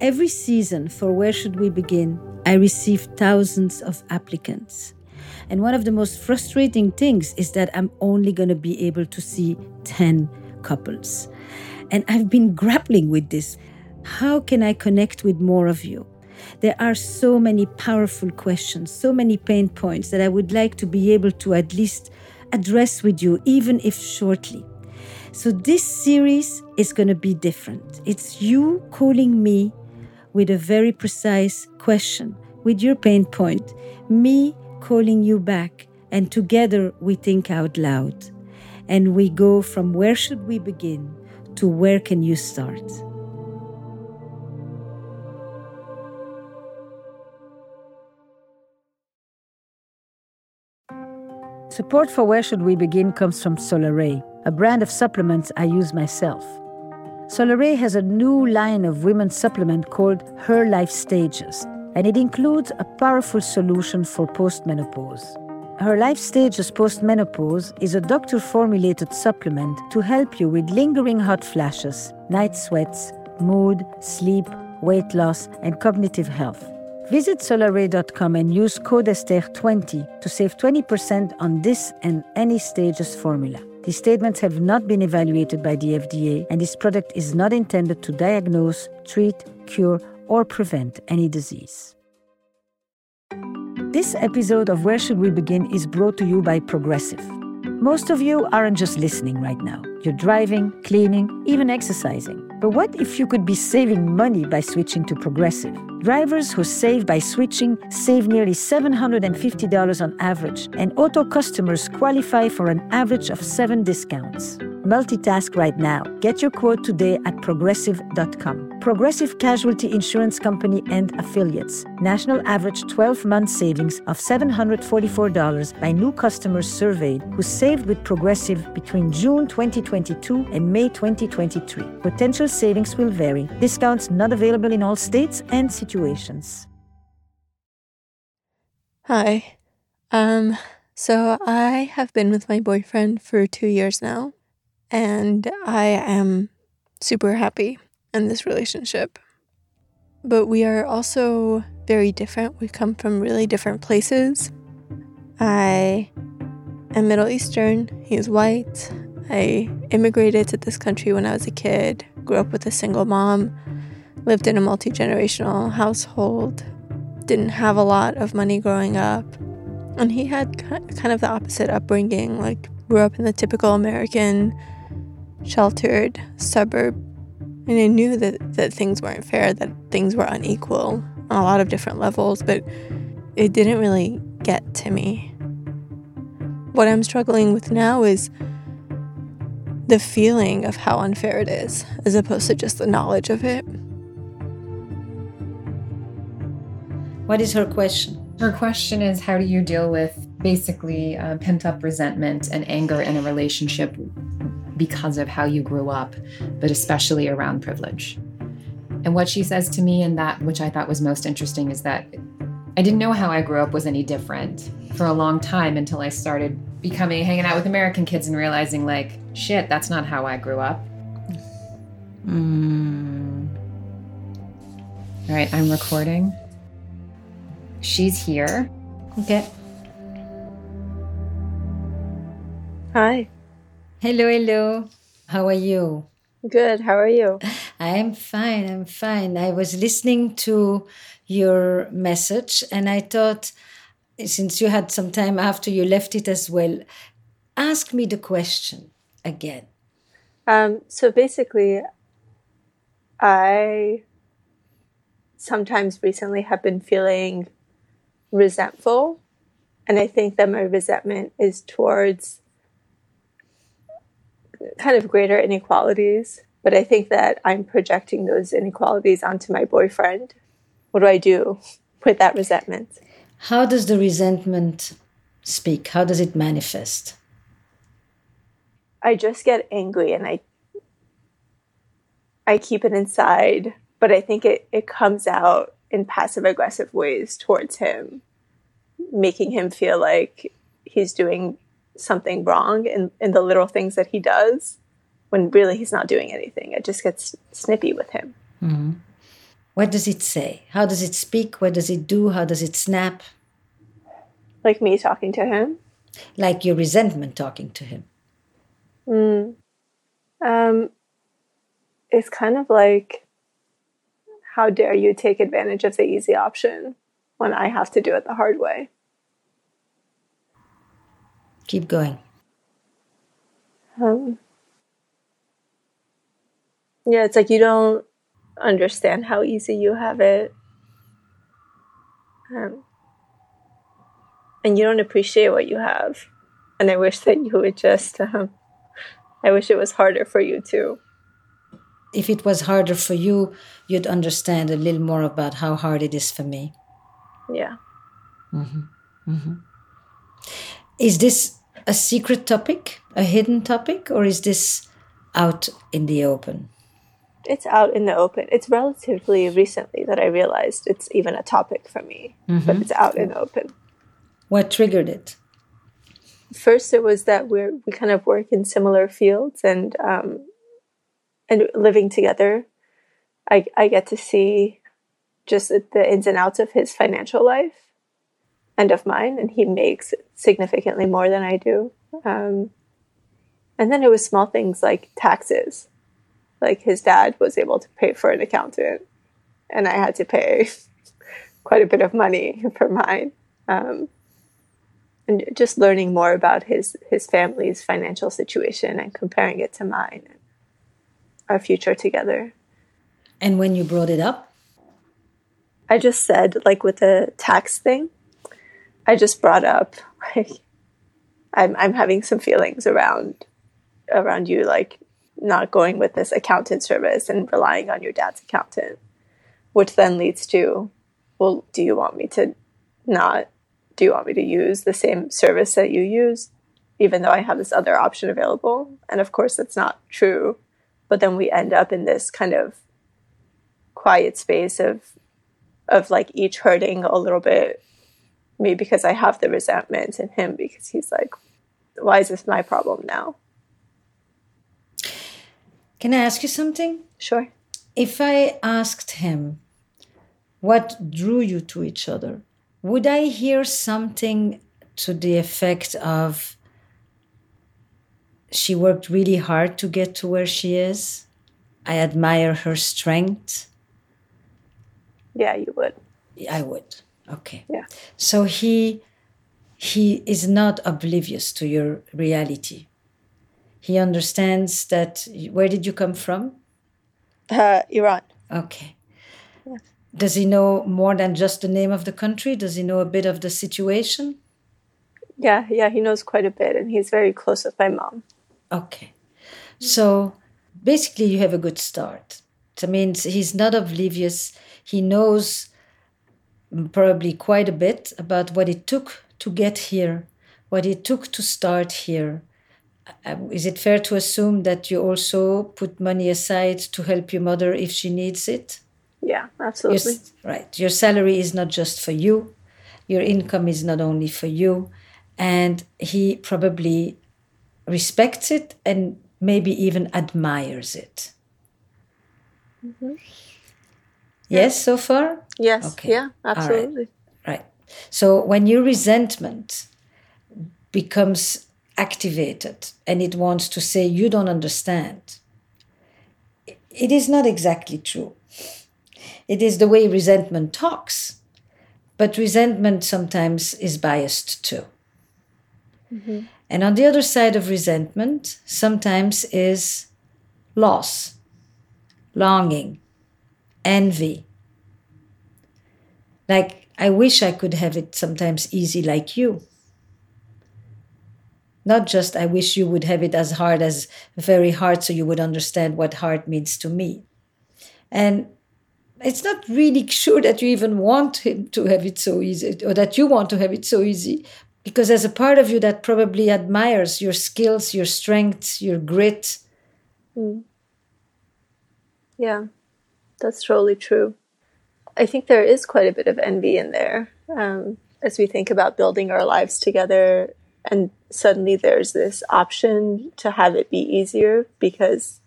Every season for Where Should We Begin, I receive thousands of applicants. And one of the most frustrating things is that I'm only going to be able to see 10 couples. And I've been grappling with this. How can I connect with more of you? There are so many powerful questions, so many pain points that I would like to be able to at least address with you, even if shortly. So this series is going to be different. It's you calling me with a very precise question, with your pain point, me calling you back, and together we think out loud. And we go from where should we begin to where can you start? Support for Where Should We Begin comes from Solaray, a brand of supplements I use myself. Solaray has a new line of women's supplement called Her Life Stages, and it includes a powerful solution for postmenopause. Her Life Stages Postmenopause is a doctor-formulated supplement to help you with lingering hot flashes, night sweats, mood, sleep, weight loss, and cognitive health. Visit solaray.com and use code Esther20 to save 20% on this and any Stages formula. These statements have not been evaluated by the FDA, and this product is not intended to diagnose, treat, cure, or prevent any disease. This episode of Where Should We Begin is brought to you by Progressive. Most of you aren't just listening right now. You're driving, cleaning, even exercising. But what if you could be saving money by switching to Progressive? Drivers who save by switching save nearly $750 on average, and auto customers qualify for an average of 7 discounts. Multitask right now. Get your quote today at progressive.com. Progressive Casualty Insurance Company and Affiliates. National average 12-month savings of $744 by new customers surveyed who saved with Progressive between June 2022 and May 2023. Potential savings will vary. Discounts not available in all states and situations. Hi. So I have been with my boyfriend for 2 years now. And I am super happy in this relationship. But we are also very different. We come from really different places. I am Middle Eastern. He is white. I immigrated to this country when I was a kid, grew up with a single mom, lived in a multi-generational household, didn't have a lot of money growing up. And he had kind of the opposite upbringing, like grew up in the typical American sheltered suburb, and I knew that things weren't fair, that things were unequal on a lot of different levels, but it didn't really get to me. What I'm struggling with now is the feeling of how unfair it is, as opposed to just the knowledge of it. What is her question? Her question is, how do you deal with basically pent-up resentment and anger in a relationship because of how you grew up, but especially around privilege? And what she says to me, and that which I thought was most interesting, is that I didn't know how I grew up was any different for a long time until I started hanging out with American kids and realizing, like, shit, that's not how I grew up. All right, I'm recording. She's here. Okay. Hi. Hello. How are you? Good. How are you? I'm fine. I was listening to your message and I thought, since you had some time after you left it as well, ask me the question again. So basically, I sometimes recently have been feeling resentful. And I think that my resentment is towards kind of greater inequalities, but I think that I'm projecting those inequalities onto my boyfriend. What do I do with that resentment? How does the resentment speak? How does it manifest? I just get angry and I keep it inside, but I think it comes out in passive-aggressive ways towards him, making him feel like he's doing something wrong in the little things that he does, when really he's not doing anything. It just gets snippy with him. Mm-hmm. What does it say? How does it speak? What does it do? How does it snap? Like me talking to him? Like your resentment talking to him. It's kind of like, how dare you take advantage of the easy option when I have to do it the hard way? Keep going. Yeah, it's like you don't understand how easy you have it. And you don't appreciate what you have. And I wish that you would just, I wish it was harder for you too. If it was harder for you, you'd understand a little more about how hard it is for me. Yeah. Mm-hmm. Mm-hmm. Is this a secret topic, a hidden topic, or is this out in the open? It's out in the open. It's relatively recently that I realized it's even a topic for me, but it's out in the open. What triggered it? First, it was that we kind of work in similar fields and living together. I get to see just the ins and outs of his financial life and of mine, and he makes significantly more than I do. And then it was small things like taxes. Like his dad was able to pay for an accountant, and I had to pay quite a bit of money for mine. And just learning more about his family's financial situation and comparing it to mine and our future together. And when you brought it up? I just said, like with the tax thing, I just brought up, like, I'm having some feelings around you, like not going with this accountant service and relying on your dad's accountant, which then leads to, well, do you want me to not... Do you want me to use the same service that you use, even though I have this other option available? And of course, that's not true. But then we end up in this kind of quiet space of like each hurting a little bit. Me because I have the resentment, and him because he's like, why is this my problem now? Can I ask you something? Sure. If I asked him, what drew you to each other? Would I hear something to the effect of, she worked really hard to get to where she is. I admire her strength. Yeah, you would. I would. Okay. Yeah. So he is not oblivious to your reality. He understands that. Where did you come from? Iran. Okay. Yes. Does he know more than just the name of the country? Does he know a bit of the situation? Yeah, he knows quite a bit, and he's very close with my mom. Okay. So basically you have a good start. That means he's not oblivious. He knows probably quite a bit about what it took to get here, what it took to start here. Is it fair to assume that you also put money aside to help your mother if she needs it? Yeah, absolutely. Right. Your salary is not just for you. Your income is not only for you. And he probably respects it and maybe even admires it. Mm-hmm. Yes, so far? Yes, okay. Yeah, absolutely. Right. So when your resentment becomes activated and it wants to say, you don't understand, it is not exactly true. It is the way resentment talks, but resentment sometimes is biased too. Mm-hmm. And on the other side of resentment, sometimes is loss, longing, envy. Like, I wish I could have it sometimes easy like you. Not just, I wish you would have it as hard as very hard so you would understand what hard means to me. And it's not really sure that you even want him to have it so easy, or that you want to have it so easy, because there's a part of you that probably admires your skills, your strengths, your grit. Mm. Yeah, that's totally true. I think there is quite a bit of envy in there as we think about building our lives together, and suddenly there's this option to have it be easier because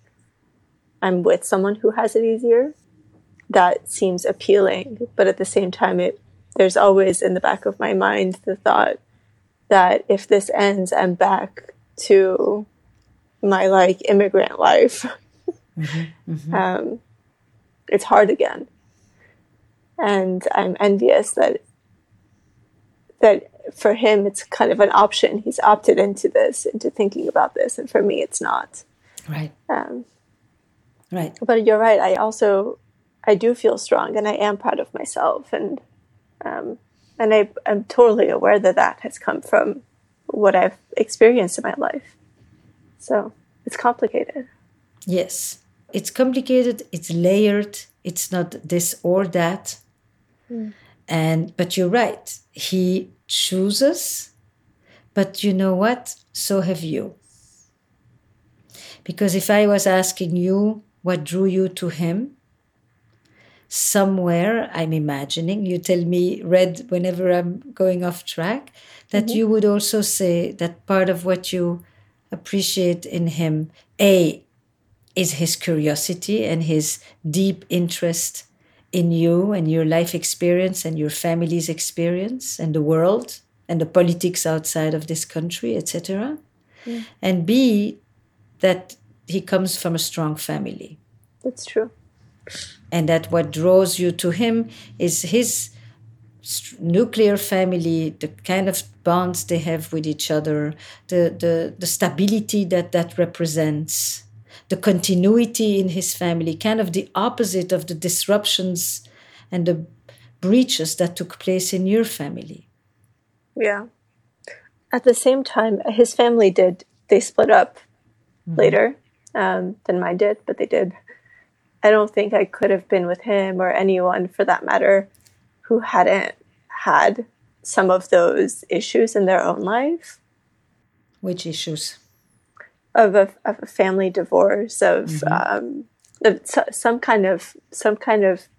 I'm with someone who has it easier. that seems appealing. But at the same time, there's always in the back of my mind the thought that if this ends, I'm back to my immigrant life. Mm-hmm, mm-hmm. It's hard again. And I'm envious that for him, it's kind of an option. He's opted into this, into thinking about this. And for me, it's not. Right. Right. But you're right. I do feel strong, and I am proud of myself. And I'm totally aware that has come from what I've experienced in my life. So it's complicated. Yes. It's complicated. It's layered. It's not this or that. Mm. But you're right. He chooses, but you know what? So have you. Because if I was asking you what drew you to him, somewhere I'm imagining, you tell me, Red, whenever I'm going off track, that mm-hmm. you would also say that part of what you appreciate in him, A, is his curiosity and his deep interest in you and your life experience and your family's experience and the world and the politics outside of this country, etc. Mm. And B, that he comes from a strong family. That's true. And that what draws you to him is his nuclear family, the kind of bonds they have with each other, the stability that represents, the continuity in his family, kind of the opposite of the disruptions and the breaches that took place in your family. Yeah. At the same time, his family they split up mm-hmm. later than mine did, but they did. I don't think I could have been with him or anyone for that matter who hadn't had some of those issues in their own life. Which issues? Of a family divorce, of mm-hmm. Some kind of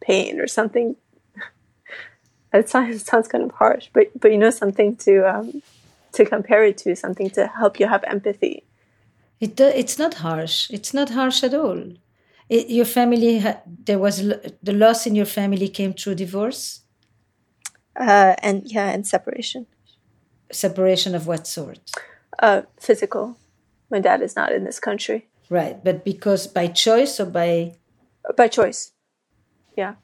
pain or something. It sounds kind of harsh, but something to compare it to, something to help you have empathy. It's not harsh. It's not harsh at all. Your family the loss in your family came through divorce, and separation. Separation of what sort? Physical. My dad is not in this country. Right, but because by choice or by... By choice, yeah.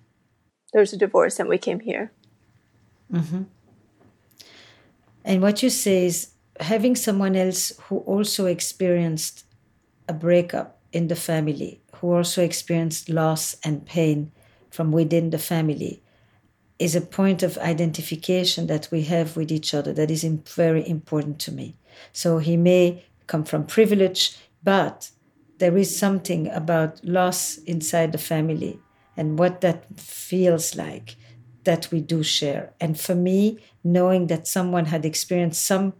There was a divorce and we came here. Mm-hmm. And what you say is having someone else who also experienced a breakup in the family, who also experienced loss and pain from within the family, is a point of identification that we have with each other that is very important to me. So he may come from privilege, but there is something about loss inside the family and what that feels like that we do share. And for me, knowing that someone had experienced some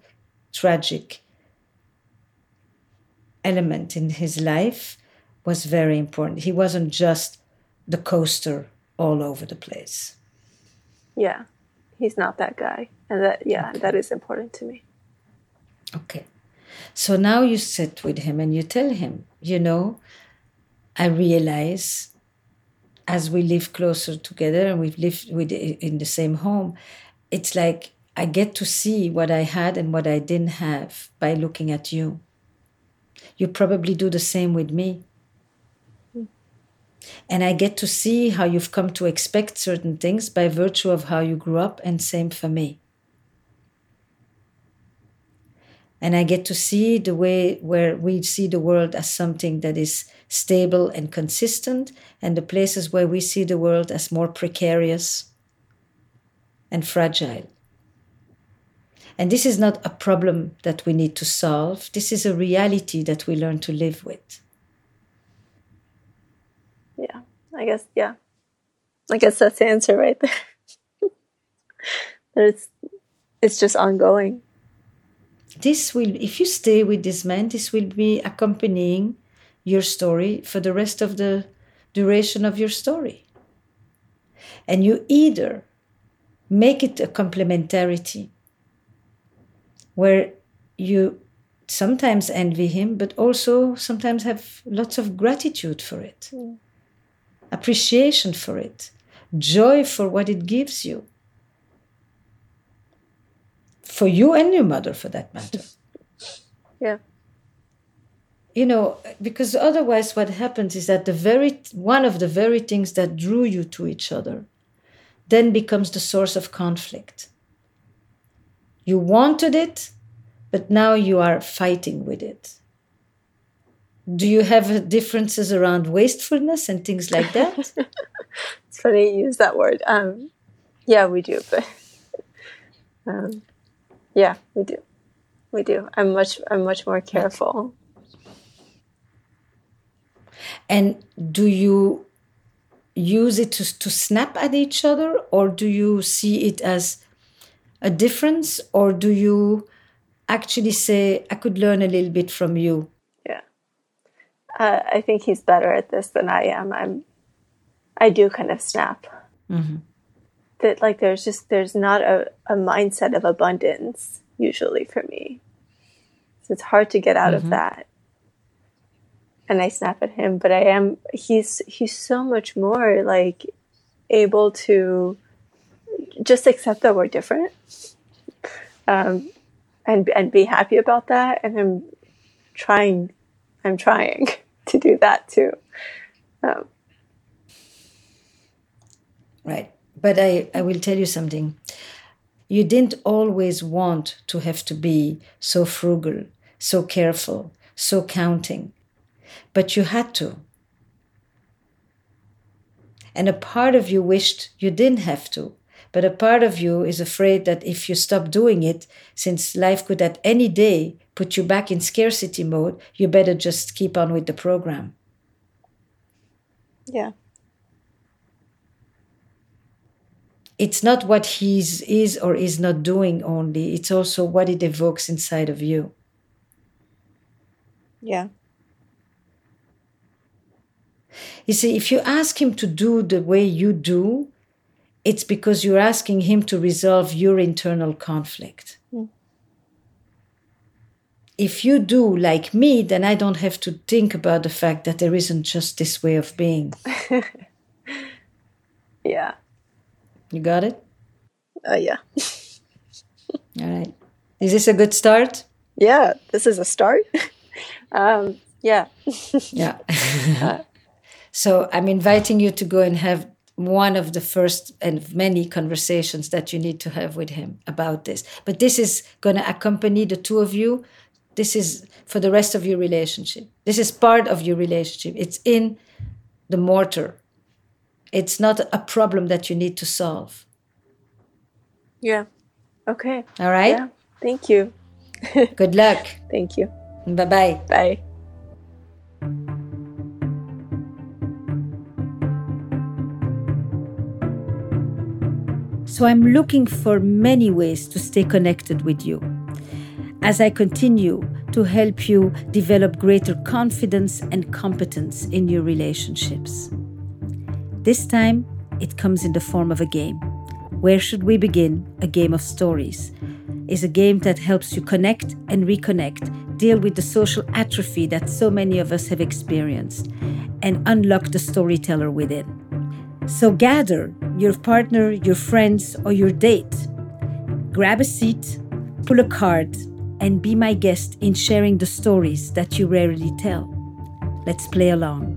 tragic element in his life was very important. He wasn't just the coaster all over the place. Yeah, he's not that guy. And that is important to me. Okay. So now you sit with him and you tell him, I realize as we live closer together and we've lived in the same home, it's like I get to see what I had and what I didn't have by looking at you. You probably do the same with me. Mm. And I get to see how you've come to expect certain things by virtue of how you grew up, and same for me. And I get to see the way where we see the world as something that is stable and consistent, and the places where we see the world as more precarious and fragile. And this is not a problem that we need to solve. This is a reality that we learn to live with. Yeah, I guess that's the answer right there. It's just ongoing. If you stay with this man, this will be accompanying your story for the rest of the duration of your story. And you either make it a complementarity where you sometimes envy him, but also sometimes have lots of gratitude for it. Mm. appreciation for it, joy for what it gives you. For you and your mother, for that matter. Yeah. You know, because otherwise what happens is that one of the very things that drew you to each other then becomes the source of conflict. You wanted it, but now you are fighting with it. Do you have differences around wastefulness and things like that? It's funny you use that word. Yeah, we do. But yeah, we do. We do. I'm much more careful. And do you use it to snap at each other, or do you see it as a difference, or do you actually say, I could learn a little bit from you? Yeah. I think he's better at this than I am. I do kind of snap. Mm-hmm. That like there's not a mindset of abundance usually for me. So it's hard to get out mm-hmm. of that. And I snap at him, but he's so much more like able to just accept that we're different, and be happy about that. And I'm trying to do that too. Right. But I will tell you something. You didn't always want to have to be so frugal, so careful, so counting. But you had to. And a part of you wished you didn't have to. But a part of you is afraid that if you stop doing it, since life could at any day put you back in scarcity mode, you better just keep on with the program. Yeah. It's not what he is or is not doing only. It's also what it evokes inside of you. Yeah. You see, if you ask him to do the way you do, it's because you're asking him to resolve your internal conflict. Mm. If you do like me, then I don't have to think about the fact that there isn't just this way of being. Yeah. You got it? Yeah. All right. Is this a good start? Yeah, this is a start. Yeah. Yeah. So I'm inviting you to go and have one of the first and many conversations that you need to have with him about this. But this is going to accompany the two of you. This is for the rest of your relationship. This is part of your relationship. It's in the mortar. It's not a problem that you need to solve. Yeah. Okay. All right? Yeah. Thank you. Good luck. Thank you. Bye-bye. Bye. So I'm looking for many ways to stay connected with you as I continue to help you develop greater confidence and competence in your relationships. This time, it comes in the form of a game. Where Should We Begin? A game of stories is a game that helps you connect and reconnect, deal with the social atrophy that so many of us have experienced, and unlock the storyteller within. So gather your partner, your friends, or your date. Grab a seat, pull a card, and be my guest in sharing the stories that you rarely tell. Let's play along.